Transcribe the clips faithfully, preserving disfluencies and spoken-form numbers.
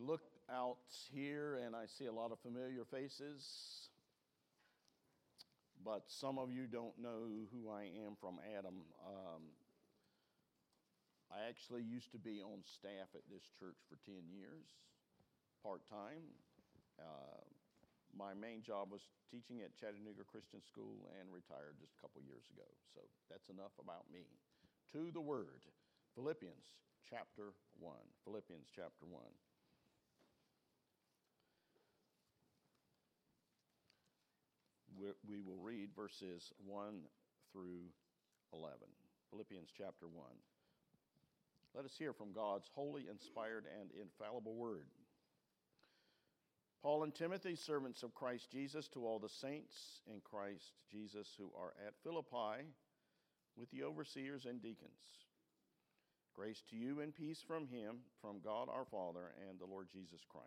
look out here, and I see a lot of familiar faces, but some of you don't know who I am from Adam. Um, I actually used to be on staff at this church for ten years, part-time. Uh, my main job was teaching at Chattanooga Christian School and retired just a couple years ago. So that's enough about me. To the Word, Philippians chapter one. Philippians chapter one. We will read verses one through eleven. Philippians chapter one. Let us hear from God's holy, inspired, and infallible word. Paul and Timothy, servants of Christ Jesus, to all the saints in Christ Jesus who are at Philippi, with the overseers and deacons. Grace to you and peace from him, from God our Father and the Lord Jesus Christ.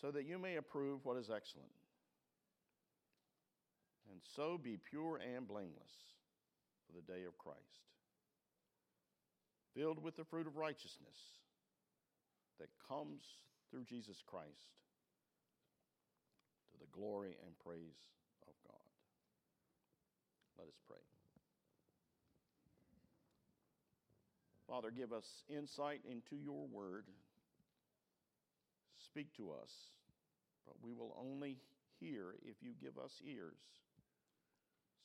so that you may approve what is excellent, and so be pure and blameless for the day of Christ, filled with the fruit of righteousness that comes through Jesus Christ, to the glory and praise of God. Let us pray. Father, give us insight into your word. Speak to us, but we will only hear if you give us ears.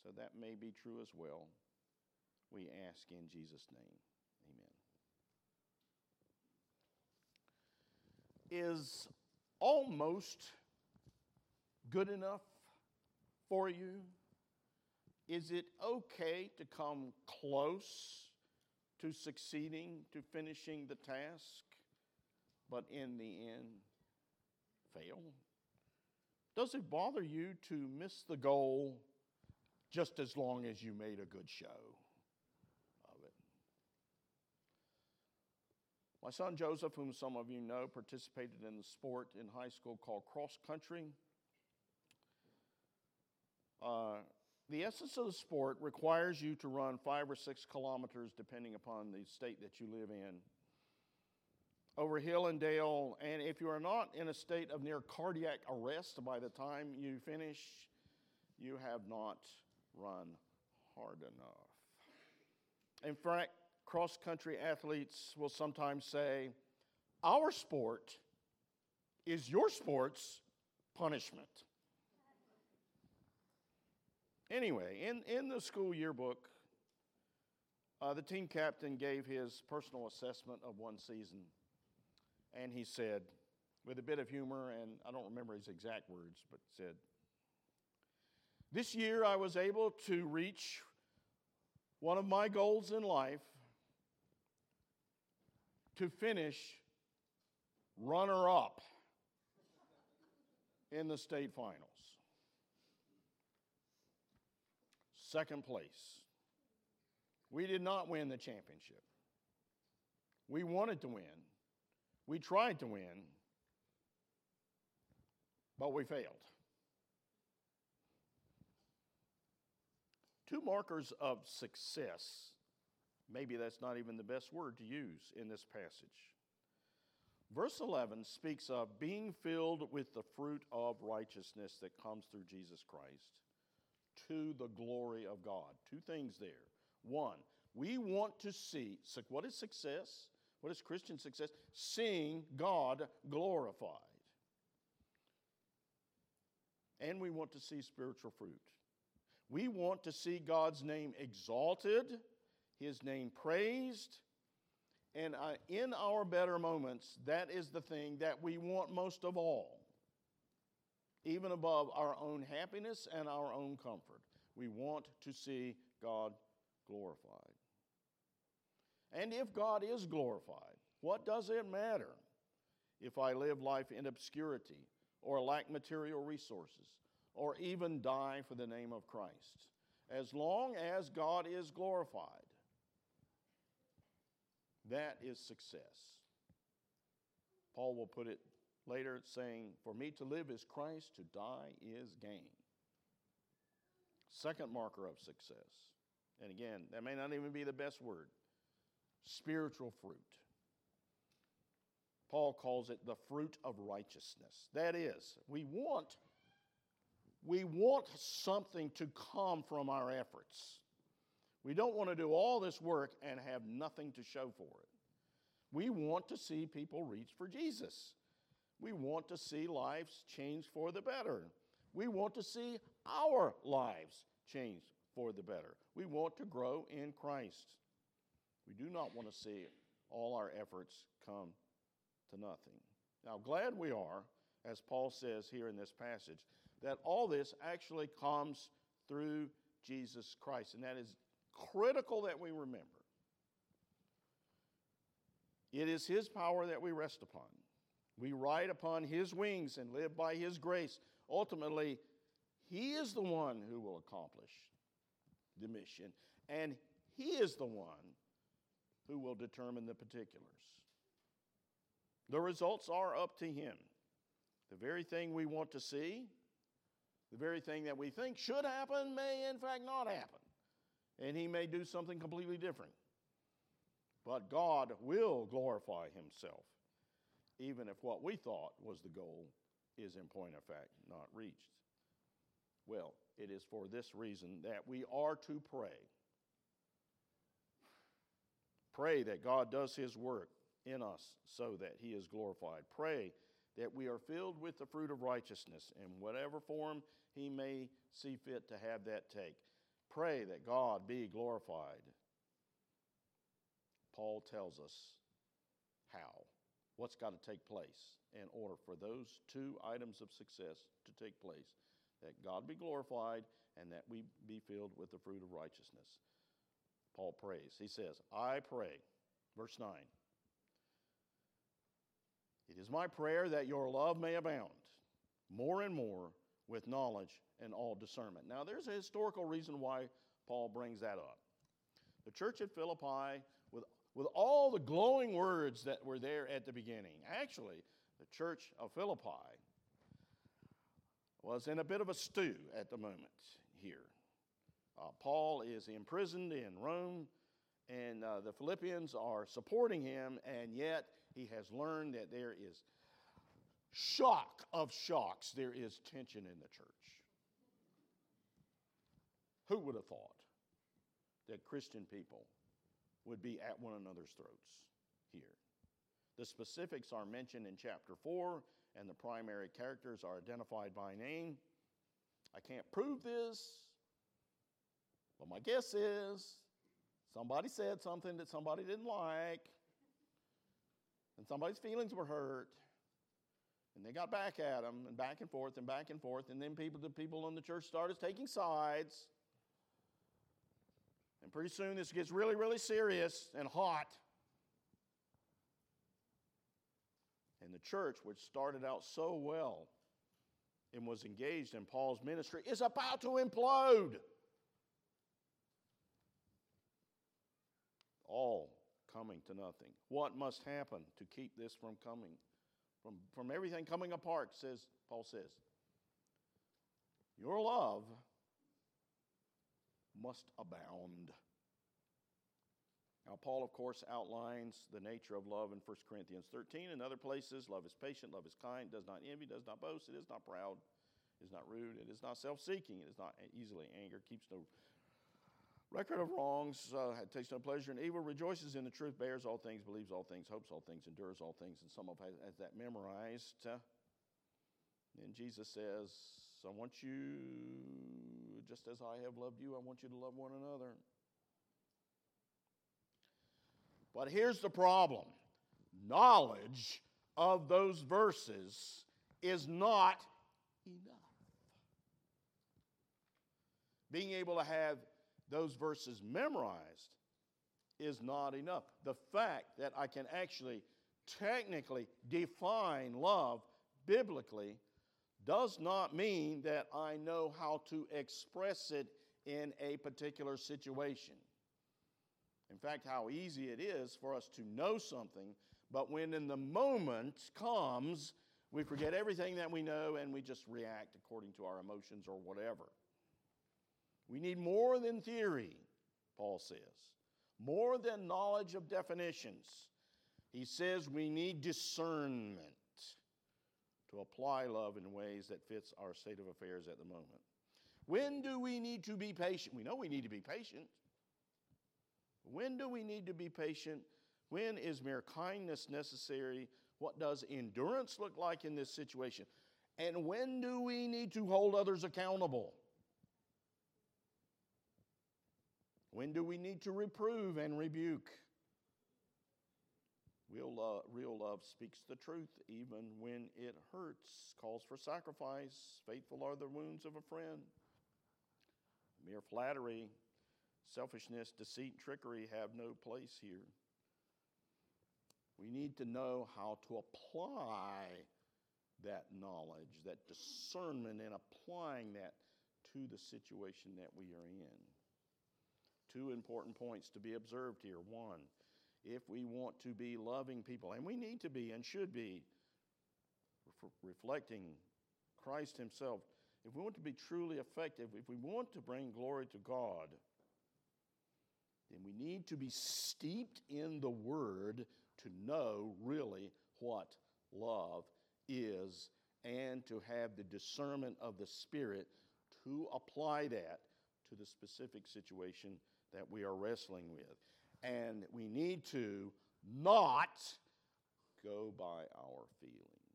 So that may be true as well. We ask in Jesus' name. Amen. Is almost good enough for you? Is it okay to come close to succeeding, to finishing the task? But in the end, fail? Does it bother you to miss the goal just as long as you made a good show of it? My son Joseph, whom some of you know, participated in the sport in high school called cross country. Uh, the essence of the sport requires you to run five or six kilometers, depending upon the state that you live in, over hill and dale, and if you are not in a state of near cardiac arrest by the time you finish, you have not run hard enough. In fact, cross-country athletes will sometimes say, "Our sport is your sport's punishment." Anyway, in, in the school yearbook, uh, the team captain gave his personal assessment of one season. And he said, with a bit of humor, and I don't remember his exact words, but said, "This year I was able to reach one of my goals in life, to finish runner-up in the state finals. Second place. We did not win the championship. We wanted to win. We tried to win, but we failed." Two markers of success, maybe that's not even the best word to use in this passage. Verse eleven speaks of being filled with the fruit of righteousness that comes through Jesus Christ, to the glory of God. Two things there. One, we want to see, what is success? What is Christian success? Seeing God glorified. And we want to see spiritual fruit. We want to see God's name exalted, His name praised, and uh, in our better moments, that is the thing that we want most of all, even above our own happiness and our own comfort. We want to see God glorified. And if God is glorified, what does it matter if I live life in obscurity or lack material resources, or even die for the name of Christ, as long as God is glorified? That is success. Paul will put it later saying, "For me to live is Christ, to die is gain." Second marker of success, and again, that may not even be the best word, spiritual fruit. Paul calls it the fruit of righteousness. That is, we want We want something to come from our efforts. We don't want to do all this work and have nothing to show for it. We want to see people reach for Jesus. We want to see lives change for the better. We want to see our lives change for the better. We want to grow in Christ. We do not want to see all our efforts come to nothing. Now, glad we are, as Paul says here in this passage, that all this actually comes through Jesus Christ. And that is critical that we remember. It is His power that we rest upon. We ride upon His wings and live by His grace. Ultimately, He is the one who will accomplish the mission. And He is the one who will determine the particulars. The results are up to Him. The very thing we want to see, the very thing that we think should happen may in fact not happen. And He may do something completely different. But God will glorify Himself, even if what we thought was the goal is in point of fact not reached. Well, it is for this reason that we are to pray. Pray that God does His work in us so that He is glorified. Pray that we are filled with the fruit of righteousness in whatever form He may see fit to have that take. Pray that God be glorified. Paul tells us how. What's got to take place in order for those two items of success to take place? That God be glorified and that we be filled with the fruit of righteousness. Paul prays. He says, I pray. Verse nine. It is my prayer that your love may abound more and more with knowledge and all discernment. Now, there's a historical reason why Paul brings that up. The church at Philippi, with, with all the glowing words that were there at the beginning, actually, the church of Philippi was in a bit of a stew at the moment here. Uh, Paul is imprisoned in Rome, and uh, the Philippians are supporting him, and yet he has learned that there is shock of shocks. There is tension in the church. Who would have thought that Christian people would be at one another's throats here? The specifics are mentioned in chapter four, and the primary characters are identified by name. I can't prove this, but my guess is somebody said something that somebody didn't like, and somebody's feelings were hurt, and they got back at him, and back and forth, and back and forth, and then people, the people in the church started taking sides, and pretty soon this gets really, really serious and hot, and the church, which started out so well and was engaged in Paul's ministry, is about to implode. All coming to nothing. What must happen to keep this from coming, from, from everything coming apart, says Paul says. Your love must abound. Now, Paul, of course, outlines the nature of love in First Corinthians thirteen and other places. Love is patient, love is kind, does not envy, does not boast, it is not proud, it is not rude, it is not self-seeking, it is not easily angered, keeps no Record of wrongs, uh, takes no pleasure in evil, rejoices in the truth, bears all things, believes all things, hopes all things, endures all things. And some of us has that memorized. Uh, and Jesus says, I want you, just as I have loved you, I want you to love one another. But here's the problem. Knowledge of those verses is not enough. Being able to have those verses memorized is not enough. The fact that I can actually technically define love biblically does not mean that I know how to express it in a particular situation. In fact, how easy it is for us to know something, but when in the moment comes, we forget everything that we know and we just react according to our emotions or whatever. We need more than theory, Paul says, more than knowledge of definitions. He says we need discernment to apply love in ways that fits our state of affairs at the moment. When do we need to be patient? We know we need to be patient. When do we need to be patient? When is mere kindness necessary? What does endurance look like in this situation? And when do we need to hold others accountable? When do we need to reprove and rebuke? Real love, real love speaks the truth even when it hurts, calls for sacrifice. Faithful are the wounds of a friend. Mere flattery, selfishness, deceit, trickery have no place here. We need to know how to apply that knowledge, that discernment, and applying that to the situation that we are in. Two important points to be observed here. One, if we want to be loving people, and we need to be and should be, ref- reflecting Christ Himself, if we want to be truly effective, if we want to bring glory to God, then we need to be steeped in the Word to know really what love is and to have the discernment of the Spirit to apply that to the specific situation that we are wrestling with. And we need to not go by our feelings.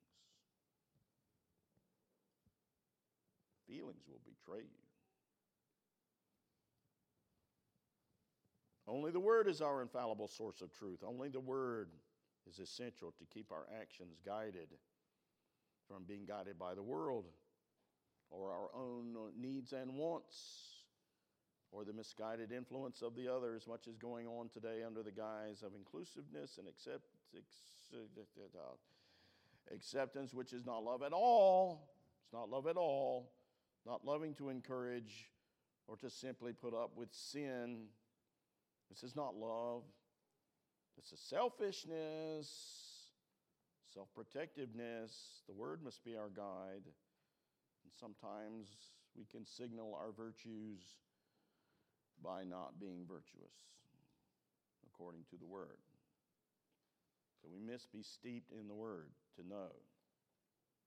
Feelings will betray you. Only the Word is our infallible source of truth. Only the Word is essential to keep our actions guided from being guided by the world or our own needs and wants or the misguided influence of the other, as much as going on today under the guise of inclusiveness and accept, acceptance, which is not love at all. It's not love at all. Not loving to encourage or to simply put up with sin. This is not love. This is selfishness, self-protectiveness. The Word must be our guide. And sometimes we can signal our virtues by not being virtuous, according to the Word. So we must be steeped in the Word to know.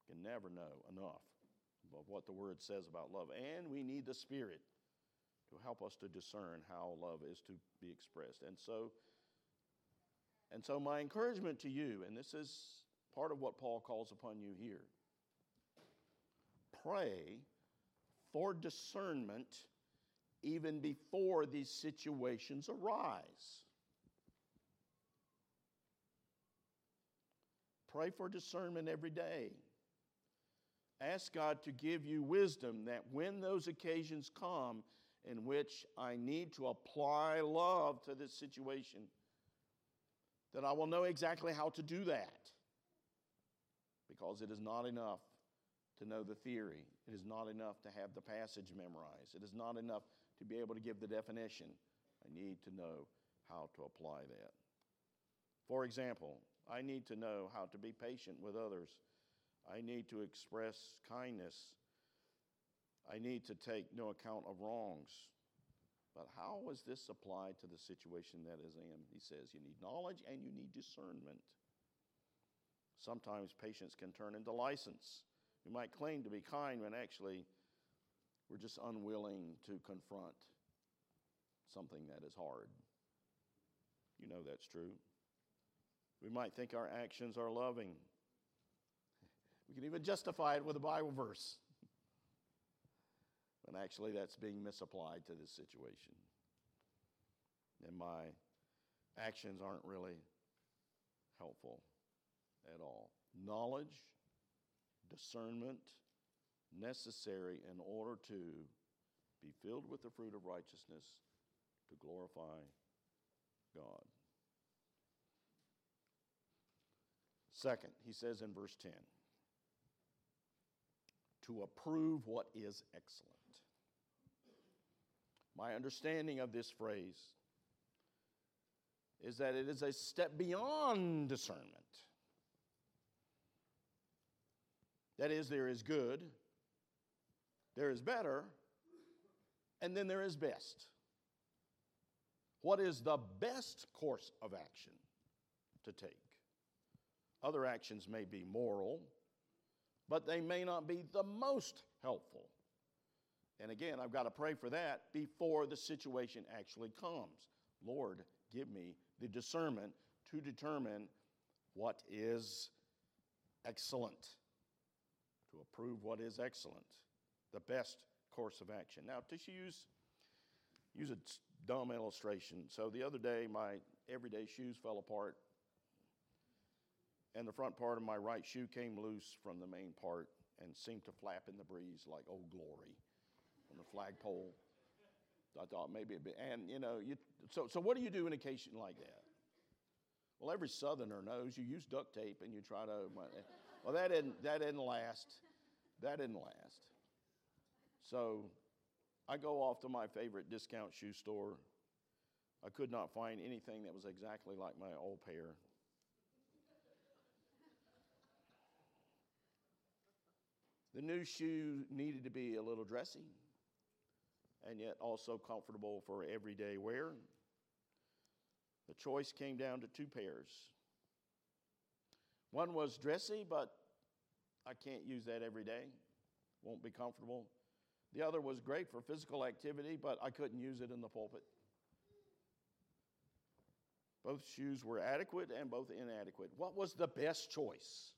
We can never know enough of what the Word says about love. And we need the Spirit to help us to discern how love is to be expressed. And so, and so my encouragement to you, and this is part of what Paul calls upon you here, pray for discernment even before these situations arise. Pray for discernment every day. Ask God to give you wisdom that when those occasions come, in which I need to apply love to this situation, that I will know exactly how to do that. Because it is not enough to know the theory. It is not enough to have the passage memorized. It is not enough to be able to give the definition. I need to know how to apply that. For example, I need to know how to be patient with others. I need to express kindness. I need to take no account of wrongs. But how is this applied to the situation that is in? He says you need knowledge and you need discernment. Sometimes patience can turn into license. We might claim to be kind when actually we're just unwilling to confront something that is hard. You know that's true. We might think our actions are loving. We can even justify it with a Bible verse. But actually, that's being misapplied to this situation. And my actions aren't really helpful at all. Knowledge, discernment, necessary in order to be filled with the fruit of righteousness to glorify God. Second, he says in verse ten, to approve what is excellent. My understanding of this phrase is that it is a step beyond discernment. That is, there is good, there is better, and then there is best. What is the best course of action to take? Other actions may be moral, but they may not be the most helpful. And again, I've got to pray for that before the situation actually comes. Lord, give me the discernment to determine what is excellent, to approve what is excellent, the best course of action. Now, to use, use a dumb illustration. So the other day, my everyday shoes fell apart, and the front part of my right shoe came loose from the main part and seemed to flap in the breeze like Old Glory on the flagpole. I thought maybe it'd be, and you know, you, so, so what do you do in a case like that? Well, every Southerner knows you use duct tape and you try to, well, that didn't, that didn't last. That didn't last. So I go off to my favorite discount shoe store. I could not find anything that was exactly like my old pair. The new shoe needed to be a little dressy and yet also comfortable for everyday wear. The choice came down to two pairs. One was dressy, but I can't use that every day. Won't be comfortable. The other was great for physical activity, but I couldn't use it in the pulpit. Both shoes were adequate and both inadequate. What was the best choice?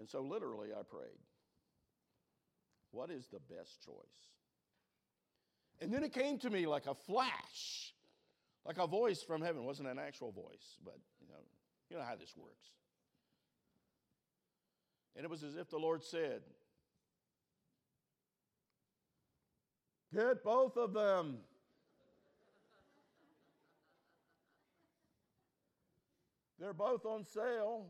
And so literally I prayed, what is the best choice? And then it came to me like a flash, like a voice from heaven. It wasn't an actual voice, but you know, you know how this works. And it was as if the Lord said, get both of them. They're both on sale.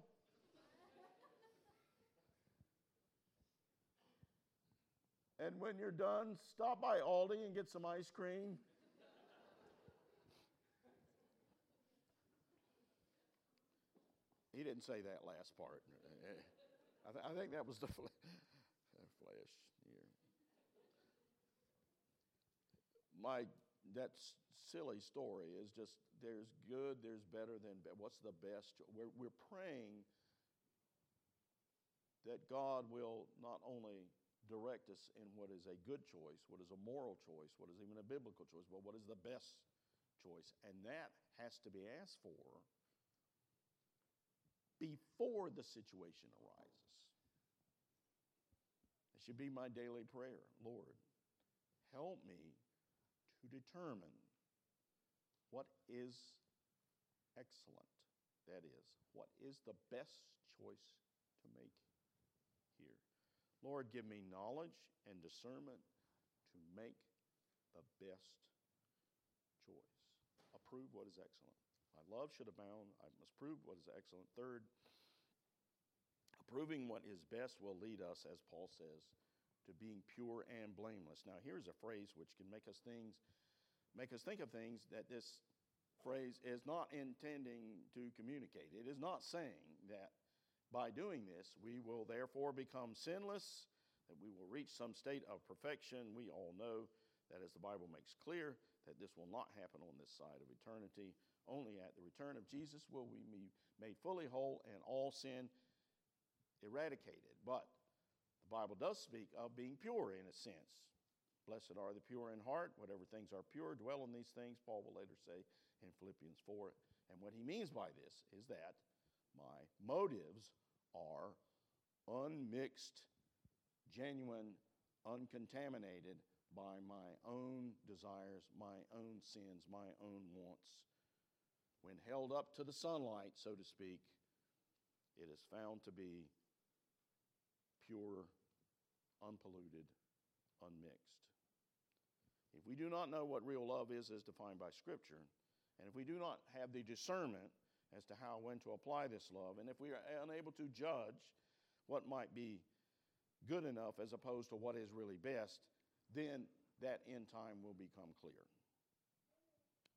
And when you're done, stop by Aldi and get some ice cream. He didn't say that last part. I, th- I think that was the fl- flash here. My, that silly story is just, there's good, there's better than, be- what's the best? We're, we're praying that God will not only direct us in what is a good choice, what is a moral choice, what is even a biblical choice, but what is the best choice? And that has to be asked for before the situation arises. It should be my daily prayer. Lord, help me to determine what is excellent. That is, what is the best choice to make here? Lord, give me knowledge and discernment to make the best choice. Approve what is excellent. My love should abound. I must prove what is excellent. Third, approving what is best will lead us, as Paul says, to being pure and blameless. Now, here's a phrase which can make us things, make us think of things that this phrase is not intending to communicate. It is not saying that by doing this, we will therefore become sinless, that we will reach some state of perfection. We all know that, as the Bible makes clear, that this will not happen on this side of eternity. Only at the return of Jesus will we be made fully whole and all sin eradicated. But the Bible does speak of being pure in a sense. Blessed are the pure in heart. Whatever things are pure, dwell on these things, Paul will later say in Philippians four. And what he means by this is that my motives are unmixed, genuine, uncontaminated by my own desires, my own sins, my own wants. When held up to the sunlight, so to speak, it is found to be pure, unpolluted, unmixed. If we do not know what real love is as defined by Scripture, and if we do not have the discernment as to how, when to apply this love, and if we are unable to judge what might be good enough as opposed to what is really best, then that in time will become clear.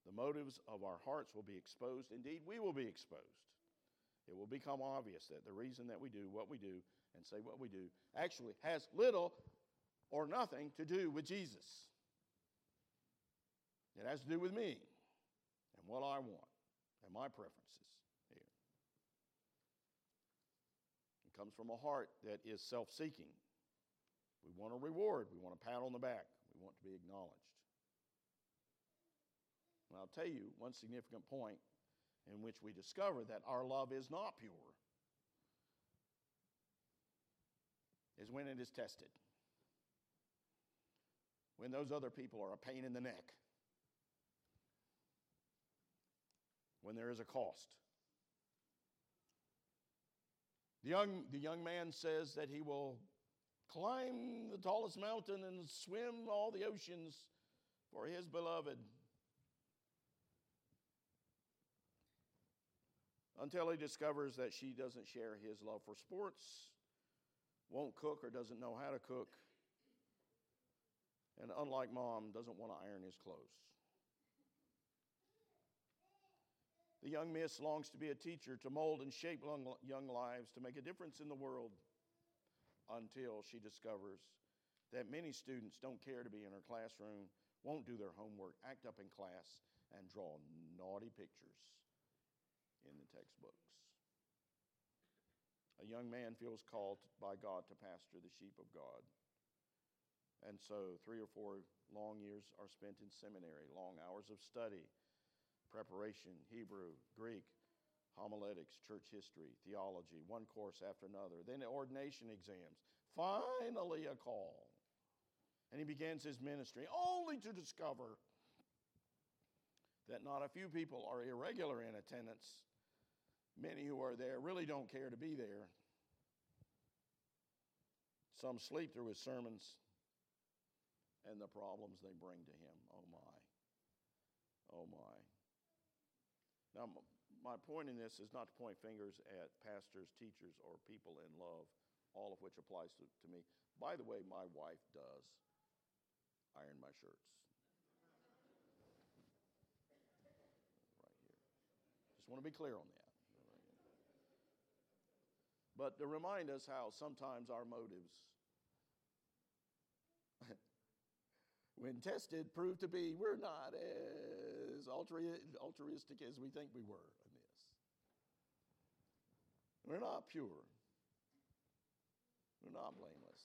The motives of our hearts will be exposed. Indeed, we will be exposed. It will become obvious that the reason that we do what we do and say what we do actually has little or nothing to do with Jesus. It has to do with me and what I want and my preferences here. It comes from a heart that is self-seeking. We want a reward. We want a pat on the back. We want to be acknowledged. And I'll tell you one significant point in which we discover that our love is not pure is when it is tested. When those other people are a pain in the neck. When there is a cost. The young, the young man says that he will climb the tallest mountain and swim all the oceans for his beloved, until he discovers that she doesn't share his love for sports, won't cook or doesn't know how to cook, and unlike mom, doesn't want to iron his clothes. The young miss longs to be a teacher, to mold and shape young lives, to make a difference in the world, until she discovers that many students don't care to be in her classroom, won't do their homework, act up in class, and draw naughty pictures in the textbooks. A young man feels called by God to pastor the sheep of God. And so three or four long years are spent in seminary, long hours of study, preparation, Hebrew, Greek, homiletics, church history, theology, one course after another, then ordination exams, finally a call. And he begins his ministry only to discover that not a few people are irregular in attendance. Many who are there really don't care to be there. Some sleep through his sermons and the problems they bring to him. Oh my. Oh my. Now, my point in this is not to point fingers at pastors, teachers, or people in love, all of which applies to, to me. By the way, my wife does iron my shirts. Right here. Just want to be clear on that. But to remind us how sometimes our motives, when tested, proved to be, we're not as altruistic as we think we were in this. We're not pure. We're not blameless.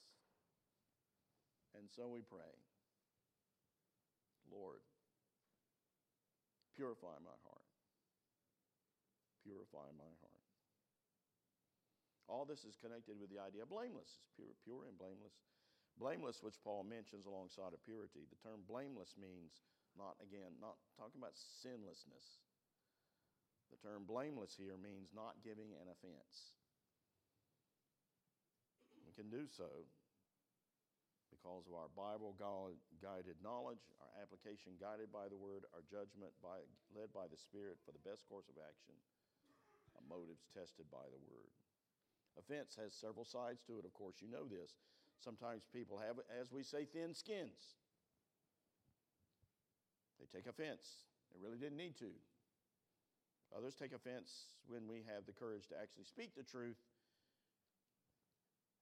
And so we pray, Lord, purify my heart. Purify my heart. All this is connected with the idea of blameless. It's pure, pure and blameless. Blameless, which Paul mentions alongside of purity. The term blameless means, not again, not talking about sinlessness. The term blameless here means not giving an offense. We can do so because of our Bible-guided knowledge, our application guided by the Word, our judgment by, led by the Spirit for the best course of action, our motives tested by the Word. Offense has several sides to it, of course, you know this. Sometimes people have, as we say, thin skins. They take offense. They really didn't need to. Others take offense when we have the courage to actually speak the truth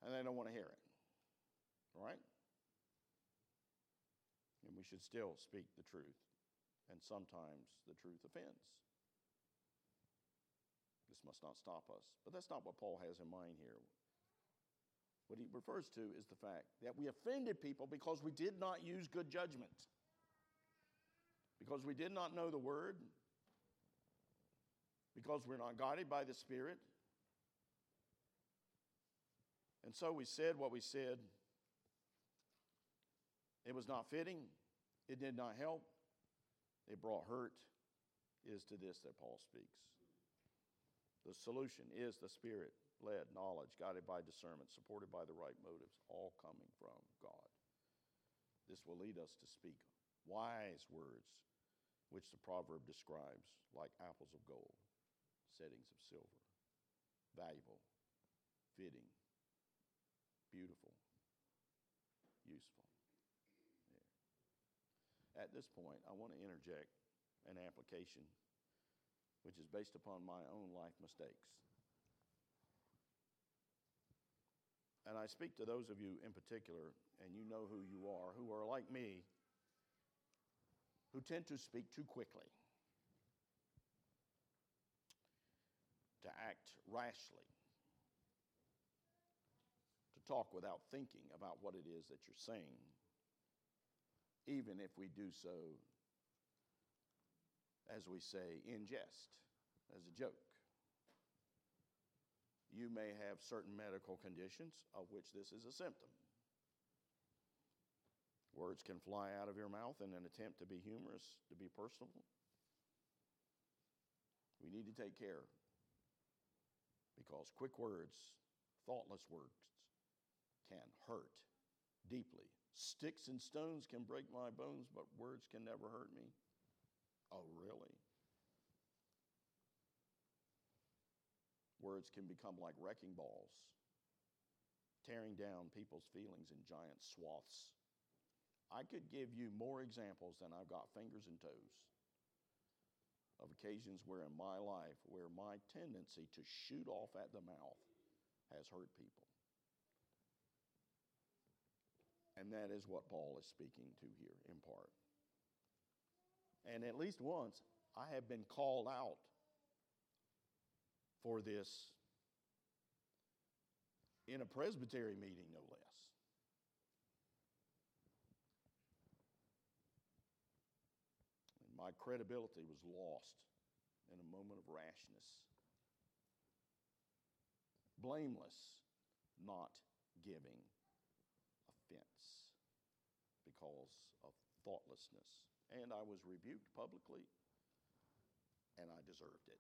and they don't want to hear it. All right? And we should still speak the truth. And sometimes the truth offends. This must not stop us. But that's not what Paul has in mind here. What he refers to is the fact that we offended people because we did not use good judgment, because we did not know the word, because we're not guided by the Spirit. And so we said what we said. It was not fitting. It did not help. It brought hurt. It is to this that Paul speaks. The solution is the Spirit-led knowledge, guided by discernment, supported by the right motives, all coming from God. This will lead us to speak wise words, which the proverb describes like apples of gold, settings of silver, valuable, fitting, beautiful, useful. Yeah. At this point, I want to interject an application which is based upon my own life mistakes. And I speak to those of you in particular, and you know who you are, who are like me, who tend to speak too quickly, to act rashly, to talk without thinking about what it is that you're saying, even if we do so, as we say, in jest, as a joke. You may have certain medical conditions of which this is a symptom. Words can fly out of your mouth in an attempt to be humorous, to be personal. We need to take care, because quick words, thoughtless words, can hurt deeply. Sticks and stones can break my bones, but words can never hurt me. Oh, really? Words can become like wrecking balls, tearing down people's feelings in giant swaths. I could give you more examples than I've got fingers and toes of occasions where in my life where my tendency to shoot off at the mouth has hurt people. And that is what Paul is speaking to here in part. And at least once, I have been called out for this in a presbytery meeting, no less. And my credibility was lost in a moment of rashness. Blameless, not giving offense because of thoughtlessness. And I was rebuked publicly, and I deserved it.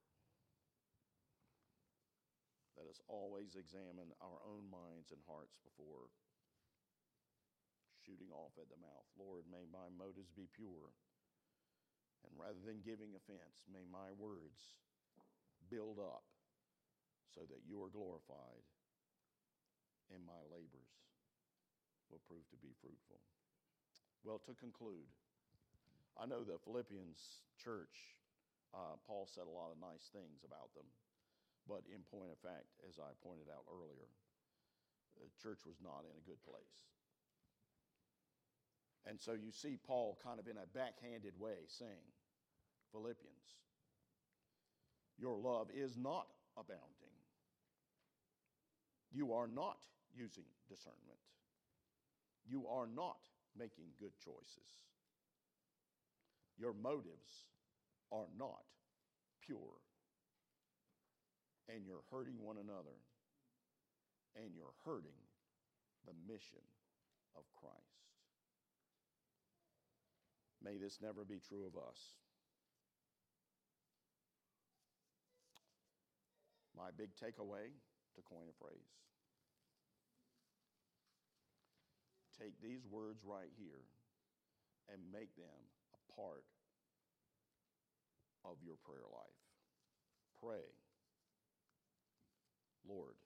Let us always examine our own minds and hearts before shooting off at the mouth. Lord, may my motives be pure, and rather than giving offense, may my words build up so that you are glorified, and my labors will prove to be fruitful. Well, to conclude, I know the Philippians church, uh, Paul said a lot of nice things about them. But in point of fact, as I pointed out earlier, the church was not in a good place. And so you see Paul kind of in a backhanded way saying, Philippians, your love is not abounding. You are not using discernment. You are not making good choices. Your motives are not pure, and you're hurting one another, and you're hurting the mission of Christ. May this never be true of us. My big takeaway, to coin a phrase, take these words right here and make them part of your prayer life. Pray, Lord,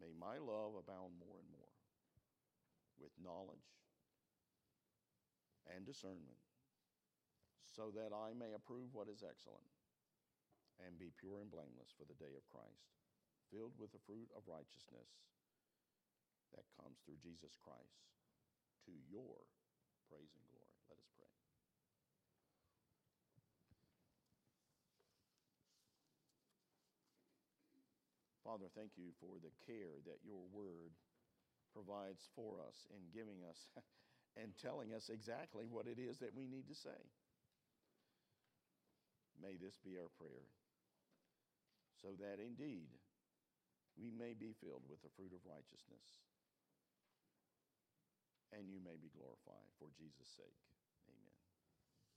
may my love abound more and more with knowledge and discernment, so that I may approve what is excellent and be pure and blameless for the day of Christ, filled with the fruit of righteousness that comes through Jesus Christ, to your praise and glory. Let us pray. Father, thank you for the care that your word provides for us in giving us and telling us exactly what it is that we need to say. May this be our prayer, so that indeed we may be filled with the fruit of righteousness, and you may be glorified for Jesus' sake.